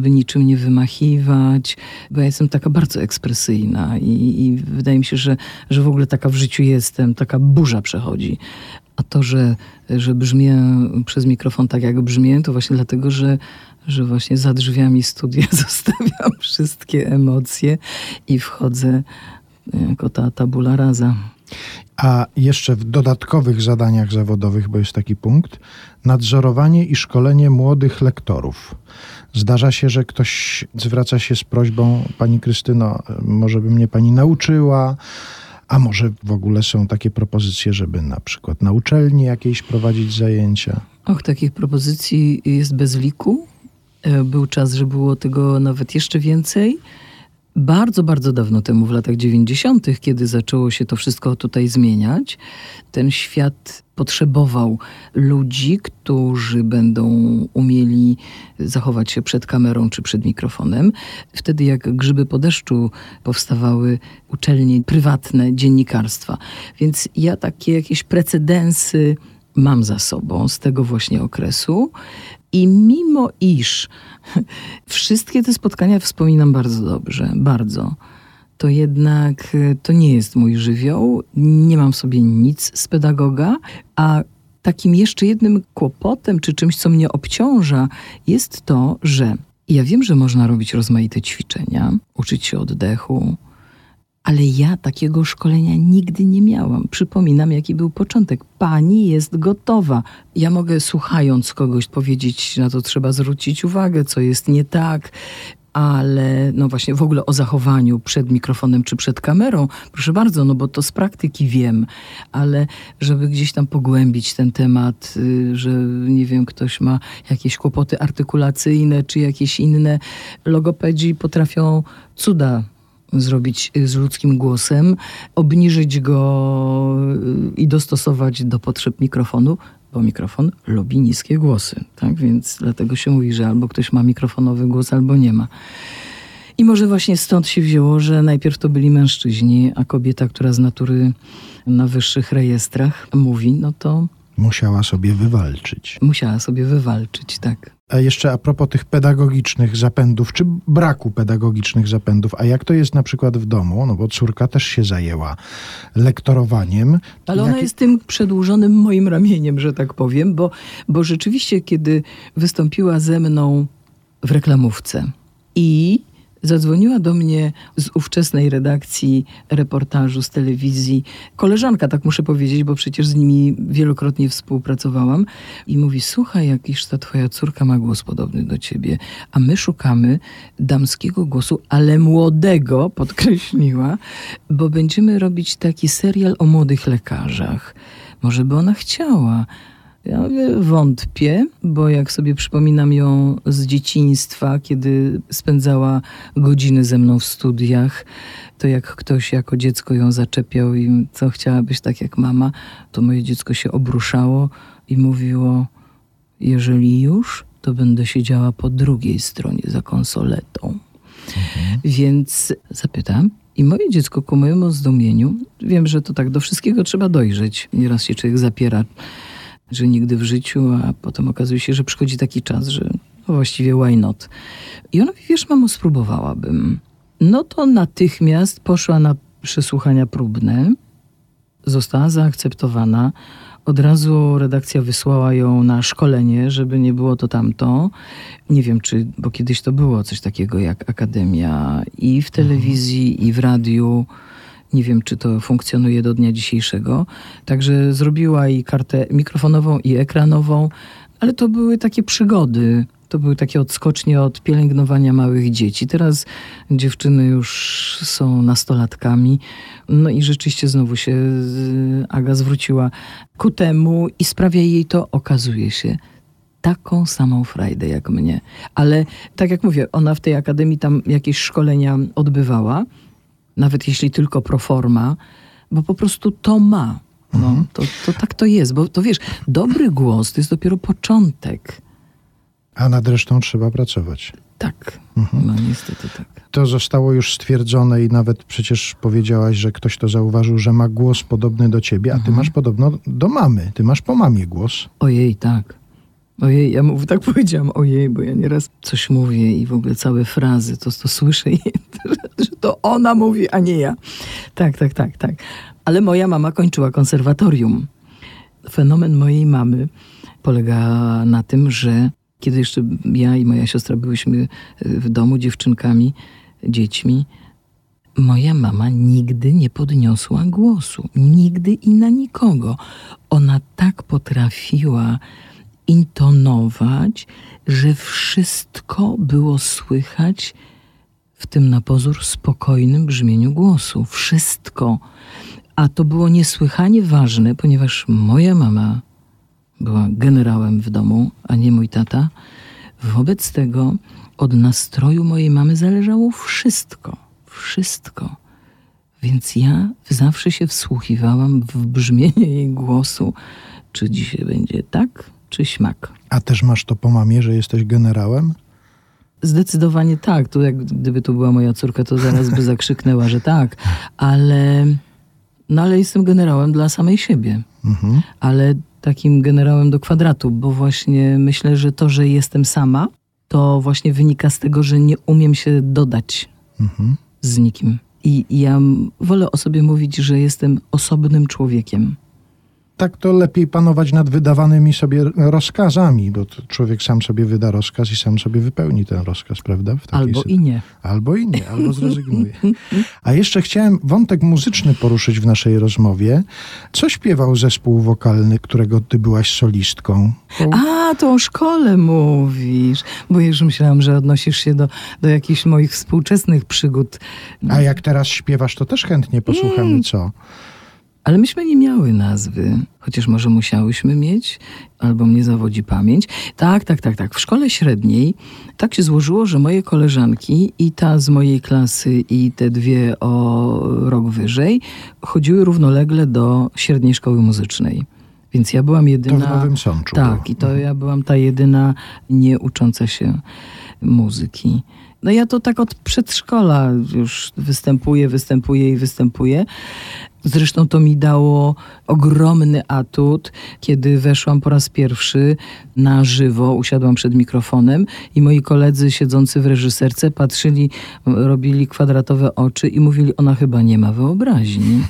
niczym nie wymachiwać, bo ja jestem taka bardzo ekspresyjna i wydaje mi się, że w ogóle taka w życiu jestem, taka burza przechodzi. A to, że brzmię przez mikrofon tak, jak brzmię, to właśnie dlatego, że właśnie za drzwiami studia zostawiam wszystkie emocje i wchodzę jako ta tabula rasa. A jeszcze w dodatkowych zadaniach zawodowych, bo jest taki punkt, nadzorowanie i szkolenie młodych lektorów. Zdarza się, że ktoś zwraca się z prośbą: pani Krystyno, może by mnie pani nauczyła, a może w ogóle są takie propozycje, żeby na przykład na uczelni jakiejś prowadzić zajęcia? Och, takich propozycji jest bez liku. Był czas, że było tego nawet jeszcze więcej. Bardzo, bardzo dawno temu, w latach 90., kiedy zaczęło się to wszystko tutaj zmieniać, ten świat potrzebował ludzi, którzy będą umieli zachować się przed kamerą czy przed mikrofonem. Wtedy jak grzyby po deszczu powstawały uczelnie prywatne dziennikarstwa. Więc ja takie jakieś precedensy mam za sobą z tego właśnie okresu. I mimo iż wszystkie te spotkania wspominam bardzo dobrze, bardzo, to jednak to nie jest mój żywioł, nie mam w sobie nic z pedagoga, a takim jeszcze jednym kłopotem, czy czymś, co mnie obciąża, jest to, że ja wiem, że można robić rozmaite ćwiczenia, uczyć się oddechu, ale ja takiego szkolenia nigdy nie miałam. Przypominam, jaki był początek. Pani jest gotowa. Ja mogę, słuchając kogoś, powiedzieć, na to trzeba zwrócić uwagę, co jest nie tak, ale no właśnie w ogóle o zachowaniu przed mikrofonem czy przed kamerą, proszę bardzo, no bo to z praktyki wiem, ale żeby gdzieś tam pogłębić ten temat, że nie wiem, ktoś ma jakieś kłopoty artykulacyjne czy jakieś inne, logopedzi potrafią cuda zrobić z ludzkim głosem, obniżyć go i dostosować do potrzeb mikrofonu, bo mikrofon lubi niskie głosy, tak? Więc dlatego się mówi, że albo ktoś ma mikrofonowy głos, albo nie ma. I może właśnie stąd się wzięło, że najpierw to byli mężczyźni, a kobieta, która z natury na wyższych rejestrach mówi, no to... Musiała sobie wywalczyć. Tak. A jeszcze a propos tych pedagogicznych zapędów, czy braku pedagogicznych zapędów, a jak to jest na przykład w domu, no bo córka też się zajęła lektorowaniem. Ale ona jest tym przedłużonym moim ramieniem, że tak powiem, bo rzeczywiście, kiedy wystąpiła ze mną w reklamówce i zadzwoniła do mnie z ówczesnej redakcji reportażu z telewizji koleżanka, tak muszę powiedzieć, bo przecież z nimi wielokrotnie współpracowałam, i mówi: słuchaj, jakiż ta twoja córka ma głos podobny do ciebie, a my szukamy damskiego głosu, ale młodego, podkreśliła, bo będziemy robić taki serial o młodych lekarzach. Może by ona chciała. Ja wątpię, bo jak sobie przypominam ją z dzieciństwa, kiedy spędzała godziny ze mną w studiach, to jak ktoś jako dziecko ją zaczepiał i co, chciałabyś tak jak mama, to moje dziecko się obruszało i mówiło: jeżeli już, to będę siedziała po drugiej stronie za konsoletą. Mhm. Więc zapytam. I moje dziecko, ku mojemu zdumieniu, wiem, że to tak do wszystkiego trzeba dojrzeć. Nieraz się człowiek zapiera, że nigdy w życiu, a potem okazuje się, że przychodzi taki czas, że no właściwie why not. I ona mówi: wiesz, mamo, spróbowałabym. No to natychmiast poszła na przesłuchania próbne, została zaakceptowana. Od razu redakcja wysłała ją na szkolenie, żeby nie było to tamto. Nie wiem, czy, bo kiedyś to było coś takiego jak akademia i w telewizji, i w radiu. Nie wiem, czy to funkcjonuje do dnia dzisiejszego. Także zrobiła i kartę mikrofonową, i ekranową, ale to były takie przygody. To były takie odskocznie od pielęgnowania małych dzieci. Teraz dziewczyny już są nastolatkami. No i rzeczywiście znowu się Aga zwróciła ku temu i sprawia jej to, okazuje się, taką samą frajdę jak mnie. Ale tak jak mówię, ona w tej akademii tam jakieś szkolenia odbywała. Nawet jeśli tylko pro forma, bo po prostu to ma. No, to tak to jest, bo to wiesz, dobry głos to jest dopiero początek. A nad resztą trzeba pracować. Tak, no niestety tak. To zostało już stwierdzone i nawet przecież powiedziałaś, że ktoś to zauważył, że ma głos podobny do ciebie, a ty masz podobno do mamy, ty masz po mamie głos. Ojej, tak. Ojej, ja mu tak powiedziałam, ojej, bo ja nieraz coś mówię i w ogóle całe frazy, to słyszę, że to ona mówi, a nie ja. Tak. Ale moja mama kończyła konserwatorium. Fenomen mojej mamy polega na tym, że kiedy jeszcze ja i moja siostra byłyśmy w domu dziewczynkami, dziećmi, moja mama nigdy nie podniosła głosu. Nigdy i na nikogo. Ona tak potrafiła intonować, że wszystko było słychać w tym na pozór spokojnym brzmieniu głosu. Wszystko. A to było niesłychanie ważne, ponieważ moja mama była generałem w domu, a nie mój tata. Wobec tego od nastroju mojej mamy zależało wszystko. Wszystko. Więc ja zawsze się wsłuchiwałam w brzmienie jej głosu. Czy dzisiaj będzie tak? Czy śmak. A też masz to po mamie, że jesteś generałem? Zdecydowanie tak. Tu jak gdyby to była moja córka, to zaraz by zakrzyknęła, że tak. Ale jestem generałem dla samej siebie. Mhm. Ale takim generałem do kwadratu, bo właśnie myślę, że to, że jestem sama, to właśnie wynika z tego, że nie umiem się dodać z nikim. I ja wolę o sobie mówić, że jestem osobnym człowiekiem. Tak to lepiej panować nad wydawanymi sobie rozkazami, bo człowiek sam sobie wyda rozkaz i sam sobie wypełni ten rozkaz, prawda? Albo i nie, albo zrezygnuje. A jeszcze chciałem wątek muzyczny poruszyć w naszej rozmowie. Co śpiewał zespół wokalny, którego ty byłaś solistką? A, to o szkole mówisz, bo już myślałam, że odnosisz się do jakichś moich współczesnych przygód. A jak teraz śpiewasz, to też chętnie posłuchamy, co? Ale myśmy nie miały nazwy, chociaż może musiałyśmy mieć, albo mnie zawodzi pamięć. Tak. W szkole średniej tak się złożyło, że moje koleżanki i ta z mojej klasy i te dwie o rok wyżej chodziły równolegle do średniej szkoły muzycznej. Więc ja byłam jedyna... To w Nowym Sączu. Tak, było. I to ja byłam ta jedyna nie ucząca się muzyki. No ja to tak od przedszkola już występuję. Zresztą to mi dało ogromny atut, kiedy weszłam po raz pierwszy na żywo, usiadłam przed mikrofonem i moi koledzy siedzący w reżyserce patrzyli, robili kwadratowe oczy i mówili, ona chyba nie ma wyobraźni.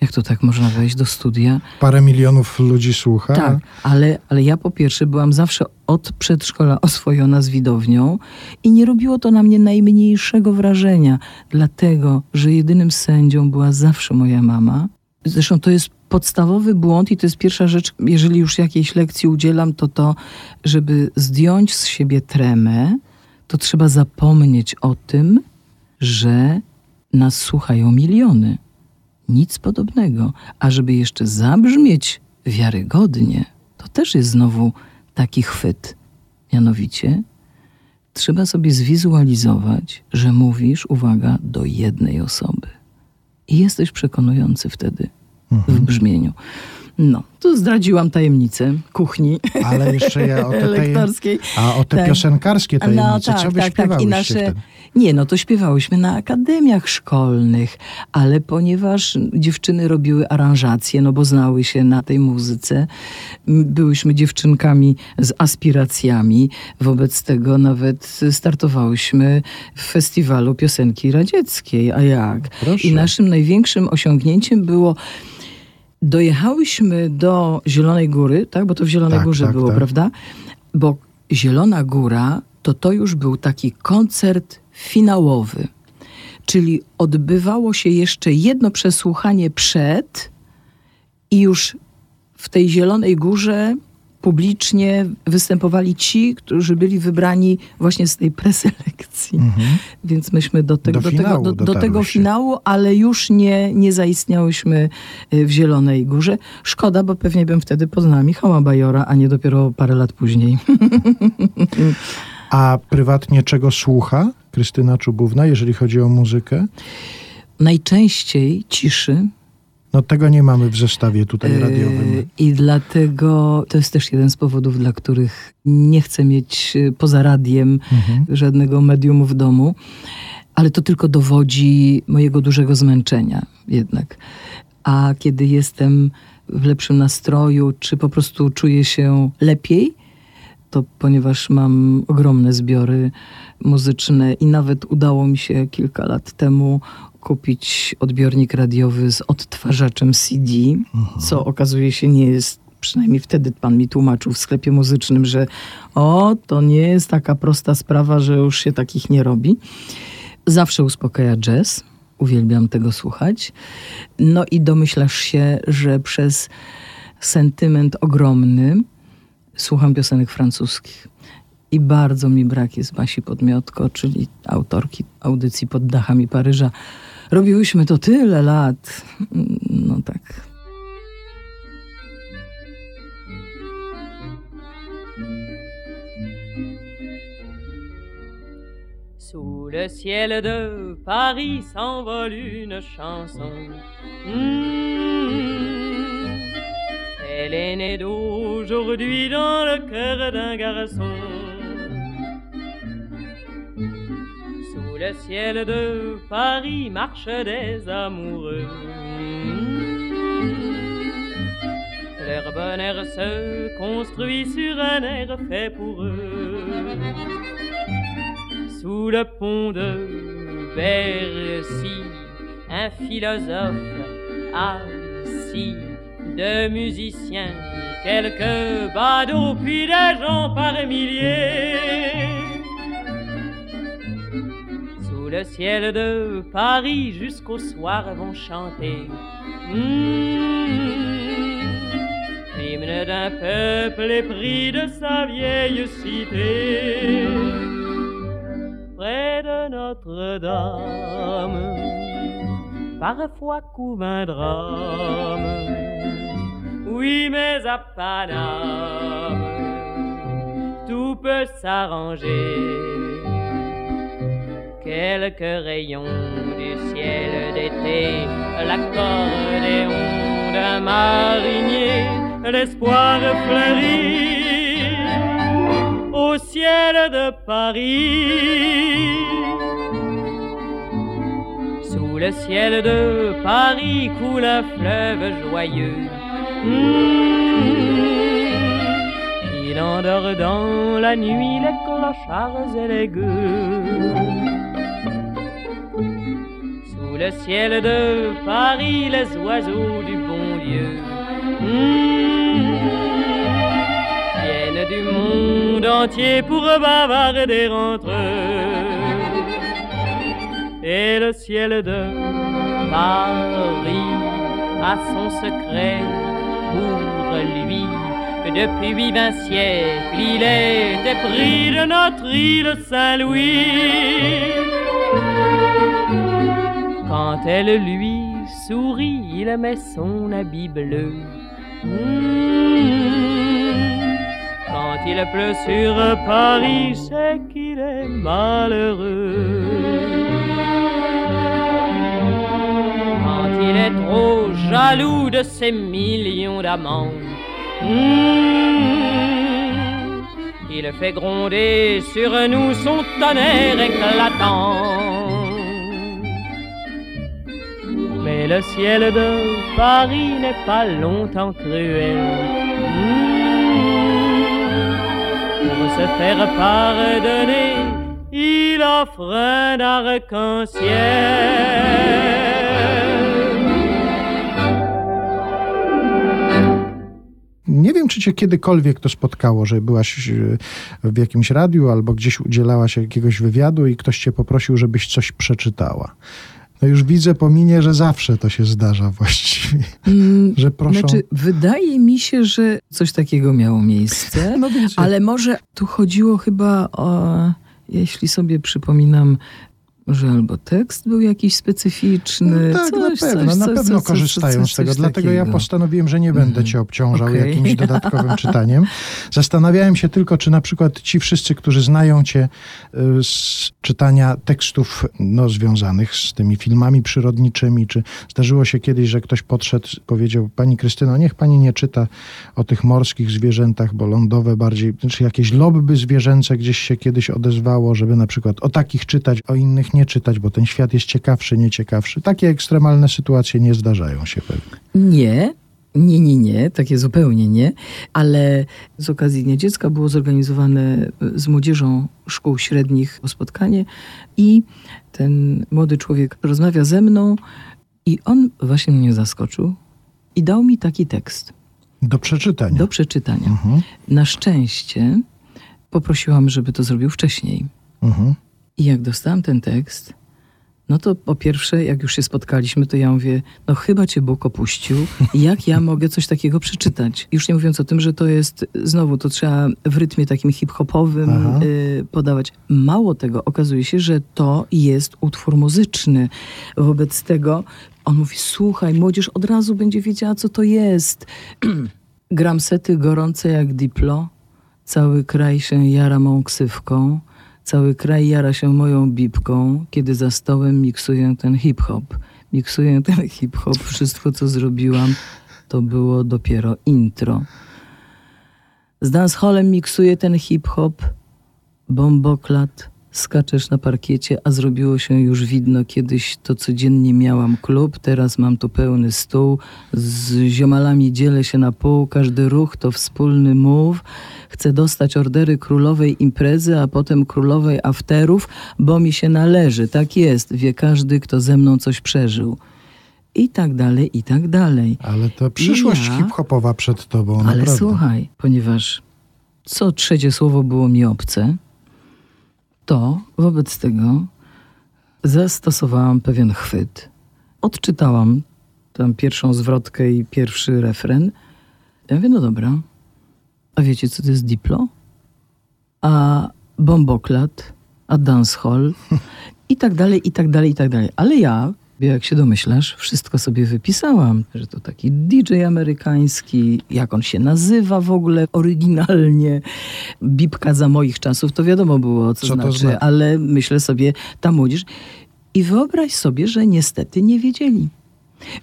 Jak to tak można wejść do studia? Parę milionów ludzi słucha. Tak, ale ja po pierwsze byłam zawsze od przedszkola oswojona z widownią i nie robiło to na mnie najmniejszego wrażenia, dlatego, że jedynym sędzią była zawsze moja mama. Zresztą to jest podstawowy błąd i to jest pierwsza rzecz, jeżeli już jakiejś lekcji udzielam, to żeby zdjąć z siebie tremę, to trzeba zapomnieć o tym, że nas słuchają miliony. Nic podobnego. A żeby jeszcze zabrzmieć wiarygodnie, to też jest znowu taki chwyt. Mianowicie trzeba sobie zwizualizować, że mówisz, uwaga, do jednej osoby. I jesteś przekonujący wtedy w brzmieniu. No, tu zdradziłam tajemnicę kuchni. Ale jeszcze ja o te lektorskiej. A o te tak. Piosenkarskie tajemnice, no, tak, co wy śpiewałyście wtedy? Nie, no to śpiewałyśmy na akademiach szkolnych, ale ponieważ dziewczyny robiły aranżacje, no bo znały się na tej muzyce, byłyśmy dziewczynkami z aspiracjami, wobec tego nawet startowałyśmy w festiwalu piosenki radzieckiej, a jak? Proszę. I naszym największym osiągnięciem było... Dojechałyśmy do Zielonej Góry, tak? Bo to w Zielonej Górze było, prawda? Bo Zielona Góra to już był taki koncert finałowy. Czyli odbywało się jeszcze jedno przesłuchanie przed i już w tej Zielonej Górze publicznie występowali ci, którzy byli wybrani właśnie z tej preselekcji. Mhm. Więc myśmy do tego finału, ale już nie zaistniałyśmy w Zielonej Górze. Szkoda, bo pewnie bym wtedy poznała Michała Bajora, a nie dopiero parę lat później. A prywatnie czego słucha Krystyna Czubówna, jeżeli chodzi o muzykę? Najczęściej ciszy. No tego nie mamy w zestawie tutaj radiowym. I dlatego to jest też jeden z powodów, dla których nie chcę mieć poza radiem żadnego medium w domu. Ale to tylko dowodzi mojego dużego zmęczenia jednak. A kiedy jestem w lepszym nastroju, czy po prostu czuję się lepiej, to ponieważ mam ogromne zbiory muzyczne i nawet udało mi się kilka lat temu kupić odbiornik radiowy z odtwarzaczem CD, co okazuje się nie jest, przynajmniej wtedy pan mi tłumaczył w sklepie muzycznym, że to nie jest taka prosta sprawa, że już się takich nie robi. Zawsze uspokaja jazz, uwielbiam tego słuchać. No i domyślasz się, że przez sentyment ogromny słucham piosenek francuskich. I bardzo mi brak jest Basi Podmiotko, czyli autorki audycji Pod dachami Paryża. Robiłyśmy to tyle lat. No tak. Sous le ciel de Paris s'envole une chanson. Elle est née d'aujourd'hui dans le cœur d'un garçon. Sous le ciel de Paris marchent des amoureux. Leur bonheur se construit sur un air fait pour eux. Sous le pont de Bercy, un philosophe assis, de musiciens, quelques badauds, puis des gens par milliers. Sous le ciel de Paris, jusqu'au soir vont chanter l'hymne d'un peuple épris de sa vieille cité. Près de Notre-Dame, parfois couve un drame. Oui, mais à Paname, tout peut s'arranger. Quelques rayons du ciel d'été, l'accordéon d'un marinier, l'espoir fleurit. Au au ciel de Paris. Sous le ciel de Paris coule un fleuve joyeux Il endort dans la nuit les clochards et les gueux Sous le ciel de Paris les oiseaux du bon Dieu Viennent du monde entier pour bavarder entre eux Et le ciel de Paris a son secret pour lui Depuis 8 siècles, il est épris de notre île Saint-Louis. Quand elle lui sourit, il met son habit bleu. Quand il pleut sur Paris, c'est qu'il est malheureux. Quand il est trop jaloux de ses millions d'amants, Il fait gronder sur nous son tonnerre éclatant Mais le ciel de Paris n'est pas longtemps cruel Pour se faire pardonner, il offre un arc-en-ciel Nie wiem, czy cię kiedykolwiek to spotkało, że byłaś w jakimś radiu albo gdzieś udzielałaś jakiegoś wywiadu i ktoś cię poprosił, żebyś coś przeczytała. No już widzę po minie, że zawsze to się zdarza właściwie. Że proszą... Znaczy, wydaje mi się, że coś takiego miało miejsce, no, ale może tu chodziło chyba o, jeśli sobie przypominam, że albo tekst był jakiś specyficzny. No tak, na pewno korzystają z tego. Dlatego takiego. Ja postanowiłem, że nie będę cię obciążał jakimś dodatkowym czytaniem. Zastanawiałem się tylko, czy na przykład ci wszyscy, którzy znają cię z czytania tekstów związanych z tymi filmami przyrodniczymi, czy zdarzyło się kiedyś, że ktoś podszedł, powiedział, pani Krystyno, niech pani nie czyta o tych morskich zwierzętach, bo lądowe bardziej, czy jakieś lobby zwierzęce gdzieś się kiedyś odezwało, żeby na przykład o takich czytać, o innych nie czytać, bo ten świat jest ciekawszy, nieciekawszy. Takie ekstremalne sytuacje nie zdarzają się pewnie. Nie. Takie zupełnie nie. Ale z okazji Dnia Dziecka było zorganizowane z młodzieżą szkół średnich spotkanie i ten młody człowiek rozmawia ze mną i on właśnie mnie zaskoczył i dał mi taki tekst. Do przeczytania. Mhm. Na szczęście poprosiłam, żeby to zrobił wcześniej. Mhm. I jak dostałam ten tekst, no to po pierwsze, jak już się spotkaliśmy, to ja mówię, no chyba cię Bóg opuścił, jak ja mogę coś takiego przeczytać? Już nie mówiąc o tym, że to jest, znowu, to trzeba w rytmie takim hip-hopowym podawać. Mało tego, okazuje się, że to jest utwór muzyczny. Wobec tego on mówi, słuchaj, młodzież od razu będzie wiedziała, co to jest. Gram sety gorące jak Diplo, cały kraj się jara mą ksywką. Cały kraj jara się moją bibką, kiedy za stołem miksuję ten hip-hop. Wszystko, co zrobiłam, to było dopiero intro. Z dancehallem miksuję ten hip-hop, bomboklat, skaczesz na parkiecie, a zrobiło się już widno. Kiedyś to codziennie miałam klub, teraz mam tu pełny stół. Z ziomalami dzielę się na pół, każdy ruch to wspólny move. Chcę dostać ordery królowej imprezy, a potem królowej afterów, bo mi się należy. Tak jest, wie każdy, kto ze mną coś przeżył. I tak dalej, i tak dalej. Ale to przyszłość hip-hopowa przed tobą, ale naprawdę. Słuchaj, ponieważ co trzecie słowo było mi obce, to wobec tego zastosowałam pewien chwyt. Odczytałam tam pierwszą zwrotkę i pierwszy refren. Ja mówię, no dobra, a wiecie, co to jest Diplo? A bomboklat? A dancehall? I tak dalej. Ale ja, jak się domyślasz, wszystko sobie wypisałam, że to taki DJ amerykański, jak on się nazywa w ogóle oryginalnie. Bibka za moich czasów, to wiadomo było, co znaczy, ale myślę sobie, ta młodzież. I wyobraź sobie, że niestety nie wiedzieli.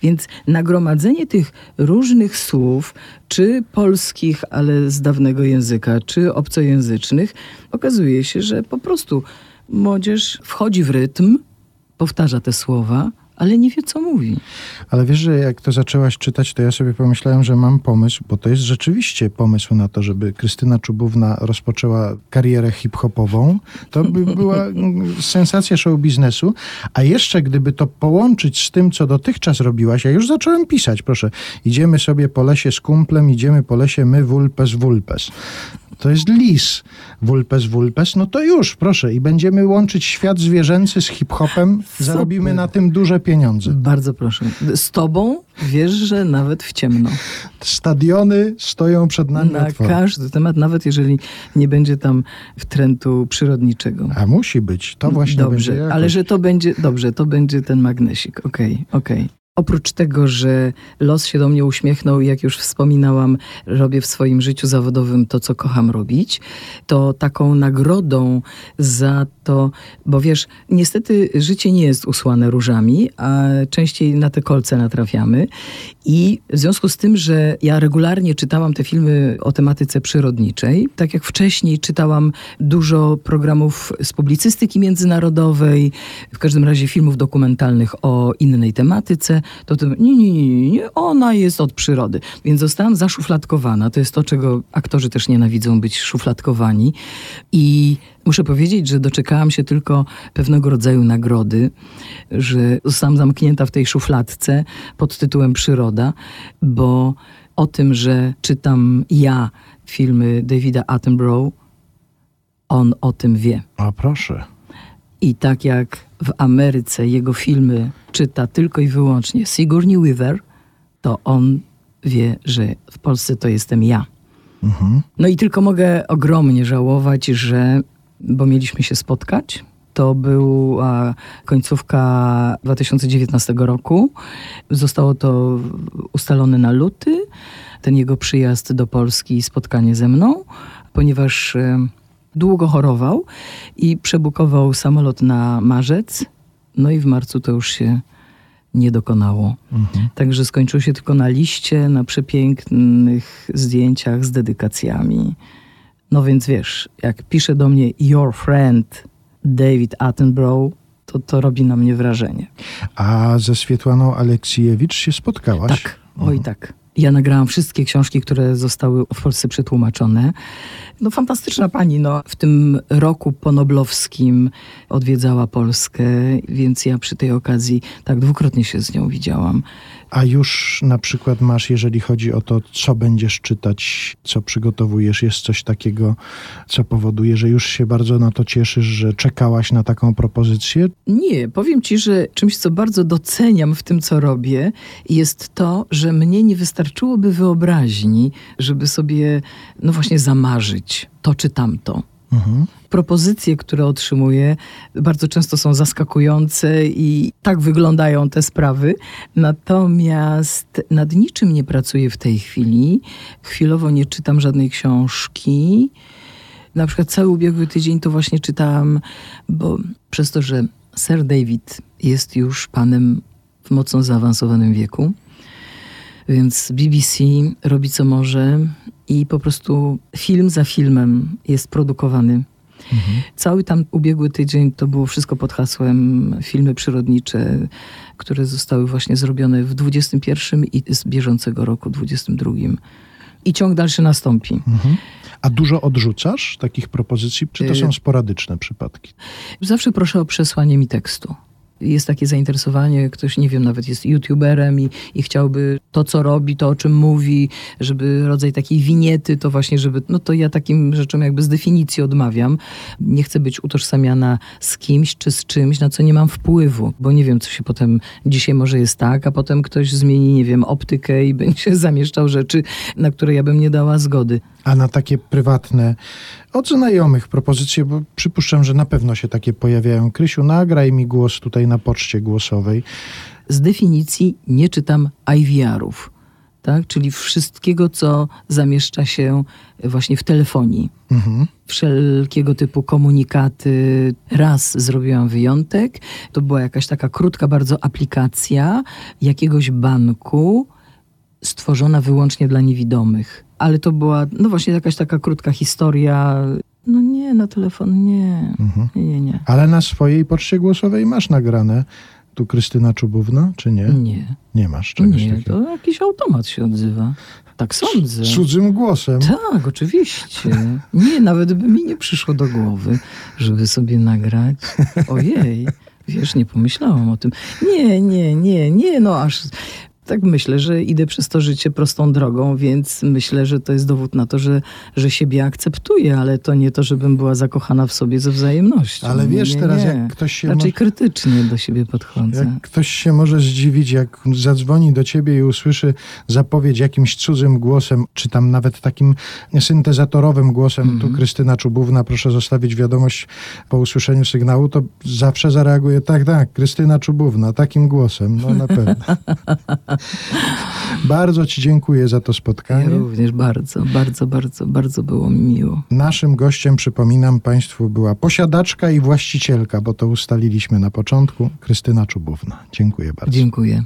Więc nagromadzenie tych różnych słów, czy polskich, ale z dawnego języka, czy obcojęzycznych, okazuje się, że po prostu młodzież wchodzi w rytm, powtarza te słowa, ale nie wie, co mówi. Ale wiesz, że jak to zaczęłaś czytać, to ja sobie pomyślałem, że mam pomysł, bo to jest rzeczywiście pomysł na to, żeby Krystyna Czubówna rozpoczęła karierę hip-hopową. To by była sensacja show biznesu. A jeszcze gdyby to połączyć z tym, co dotychczas robiłaś, ja już zacząłem pisać, proszę. Idziemy sobie po lesie z kumplem, idziemy po lesie my vulpes vulpes. To jest lis. Vulpes vulpes, no to już, proszę. I będziemy łączyć świat zwierzęcy z hip-hopem. Zarobimy na tym duże pieniądze. Bardzo proszę. Z tobą wiesz, że nawet w ciemno. Stadiony stoją przed nami otwarte. Na każdy temat, nawet jeżeli nie będzie tam wtrętu przyrodniczego. A musi być. To właśnie dobrze, będzie jakoś... ale że to będzie... Dobrze, to będzie ten magnesik. Okej. Oprócz tego, że los się do mnie uśmiechnął i jak już wspominałam, robię w swoim życiu zawodowym to, co kocham robić, to taką nagrodą za to, bo wiesz, niestety życie nie jest usłane różami, a częściej na te kolce natrafiamy i w związku z tym, że ja regularnie czytałam te filmy o tematyce przyrodniczej, tak jak wcześniej czytałam dużo programów z publicystyki międzynarodowej, w każdym razie filmów dokumentalnych o innej tematyce, to nie, ona jest od przyrody. Więc zostałam zaszufladkowana. To jest to, czego aktorzy też nienawidzą, być szufladkowani. I muszę powiedzieć, że doczekałam się tylko pewnego rodzaju nagrody, że zostałam zamknięta w tej szufladce pod tytułem Przyroda, bo o tym, że czytam ja filmy Davida Attenborough, on o tym wie. A proszę. I tak jak w Ameryce jego filmy czyta tylko i wyłącznie Sigourney Weaver, to on wie, że w Polsce to jestem ja. Mhm. No i tylko mogę ogromnie żałować, że, bo mieliśmy się spotkać, to była końcówka 2019 roku. Zostało to ustalone na luty, ten jego przyjazd do Polski i spotkanie ze mną, ponieważ... Długo chorował i przebukował samolot na marzec. No i w marcu to już się nie dokonało. Mhm. Także skończyło się tylko na liście, na przepięknych zdjęciach z dedykacjami. No więc wiesz, jak pisze do mnie your friend David Attenborough, to robi na mnie wrażenie. A ze Swietłaną Aleksijewicz się spotkałaś? Tak, oj tak. Ja nagrałam wszystkie książki, które zostały w Polsce przetłumaczone. No fantastyczna pani, no. W tym roku ponoblowskim odwiedzała Polskę, więc ja przy tej okazji tak dwukrotnie się z nią widziałam. A już na przykład masz, jeżeli chodzi o to, co będziesz czytać, co przygotowujesz, jest coś takiego, co powoduje, że już się bardzo na to cieszysz, że czekałaś na taką propozycję? Nie, powiem ci, że czymś, co bardzo doceniam w tym, co robię, jest to, że mnie nie wystarczyłoby wyobraźni, żeby sobie, no właśnie, zamarzyć to czy tamto. Mhm. Propozycje, które otrzymuję, bardzo często są zaskakujące i tak wyglądają te sprawy. Natomiast nad niczym nie pracuję w tej chwili. Chwilowo nie czytam żadnej książki. Na przykład cały ubiegły tydzień to właśnie czytałam, bo przez to, że Sir David jest już panem w mocno zaawansowanym wieku, więc BBC robi co może i po prostu film za filmem jest produkowany. Mhm. Cały tam ubiegły tydzień to było wszystko pod hasłem filmy przyrodnicze, które zostały właśnie zrobione w 2021 i z bieżącego roku, 2022. I ciąg dalszy nastąpi. Mhm. A dużo odrzucasz takich propozycji? Czy to są sporadyczne przypadki? Zawsze proszę o przesłanie mi tekstu. Jest takie zainteresowanie, ktoś, nie wiem, nawet jest youtuberem i chciałby to, co robi, to, o czym mówi, żeby rodzaj takiej winiety, to właśnie, żeby... No to ja takim rzeczom jakby z definicji odmawiam. Nie chcę być utożsamiana z kimś czy z czymś, na co nie mam wpływu, bo nie wiem, co się potem... Dzisiaj może jest tak, a potem ktoś zmieni, nie wiem, optykę i będzie zamieszczał rzeczy, na które ja bym nie dała zgody. A na takie prywatne, od znajomych propozycje, bo przypuszczam, że na pewno się takie pojawiają. Krysiu, nagraj mi głos tutaj na poczcie głosowej. Z definicji nie czytam IVR-ów. tak? Czyli wszystkiego, co zamieszcza się właśnie w telefonii. Mhm. Wszelkiego typu komunikaty. Raz zrobiłam wyjątek, to była jakaś taka krótka bardzo aplikacja jakiegoś banku stworzona wyłącznie dla niewidomych. Ale to była, no właśnie jakaś taka krótka historia. No nie, na telefon nie. Mhm. Nie. Ale na swojej poczcie głosowej masz nagrane tu Krystyna Czubówna, czy nie? Nie. Nie masz czegoś takiego? Nie, to jakiś automat się odzywa. Tak sądzę. Z cudzym głosem. Tak, oczywiście. Nie, nawet by mi nie przyszło do głowy, żeby sobie nagrać. Ojej, wiesz, nie pomyślałam o tym. Nie, no aż... Tak myślę, że idę przez to życie prostą drogą, więc myślę, że to jest dowód na to, że siebie akceptuję, ale to nie to, żebym była zakochana w sobie ze wzajemnością. Ale wiesz, teraz jak ktoś się... Raczej krytycznie do siebie podchodzę. Jak ktoś się może zdziwić, jak zadzwoni do ciebie i usłyszy zapowiedź jakimś cudzym głosem, czy tam nawet takim syntezatorowym głosem, tu Krystyna Czubówna, proszę zostawić wiadomość po usłyszeniu sygnału, to zawsze zareaguje tak, Krystyna Czubówna, takim głosem, no na pewno. Bardzo ci dziękuję za to spotkanie. Ja również bardzo było mi miło. Naszym gościem, przypominam Państwu, była posiadaczka i właścicielka, bo to ustaliliśmy na początku, Krystyna Czubówna. Dziękuję bardzo. Dziękuję.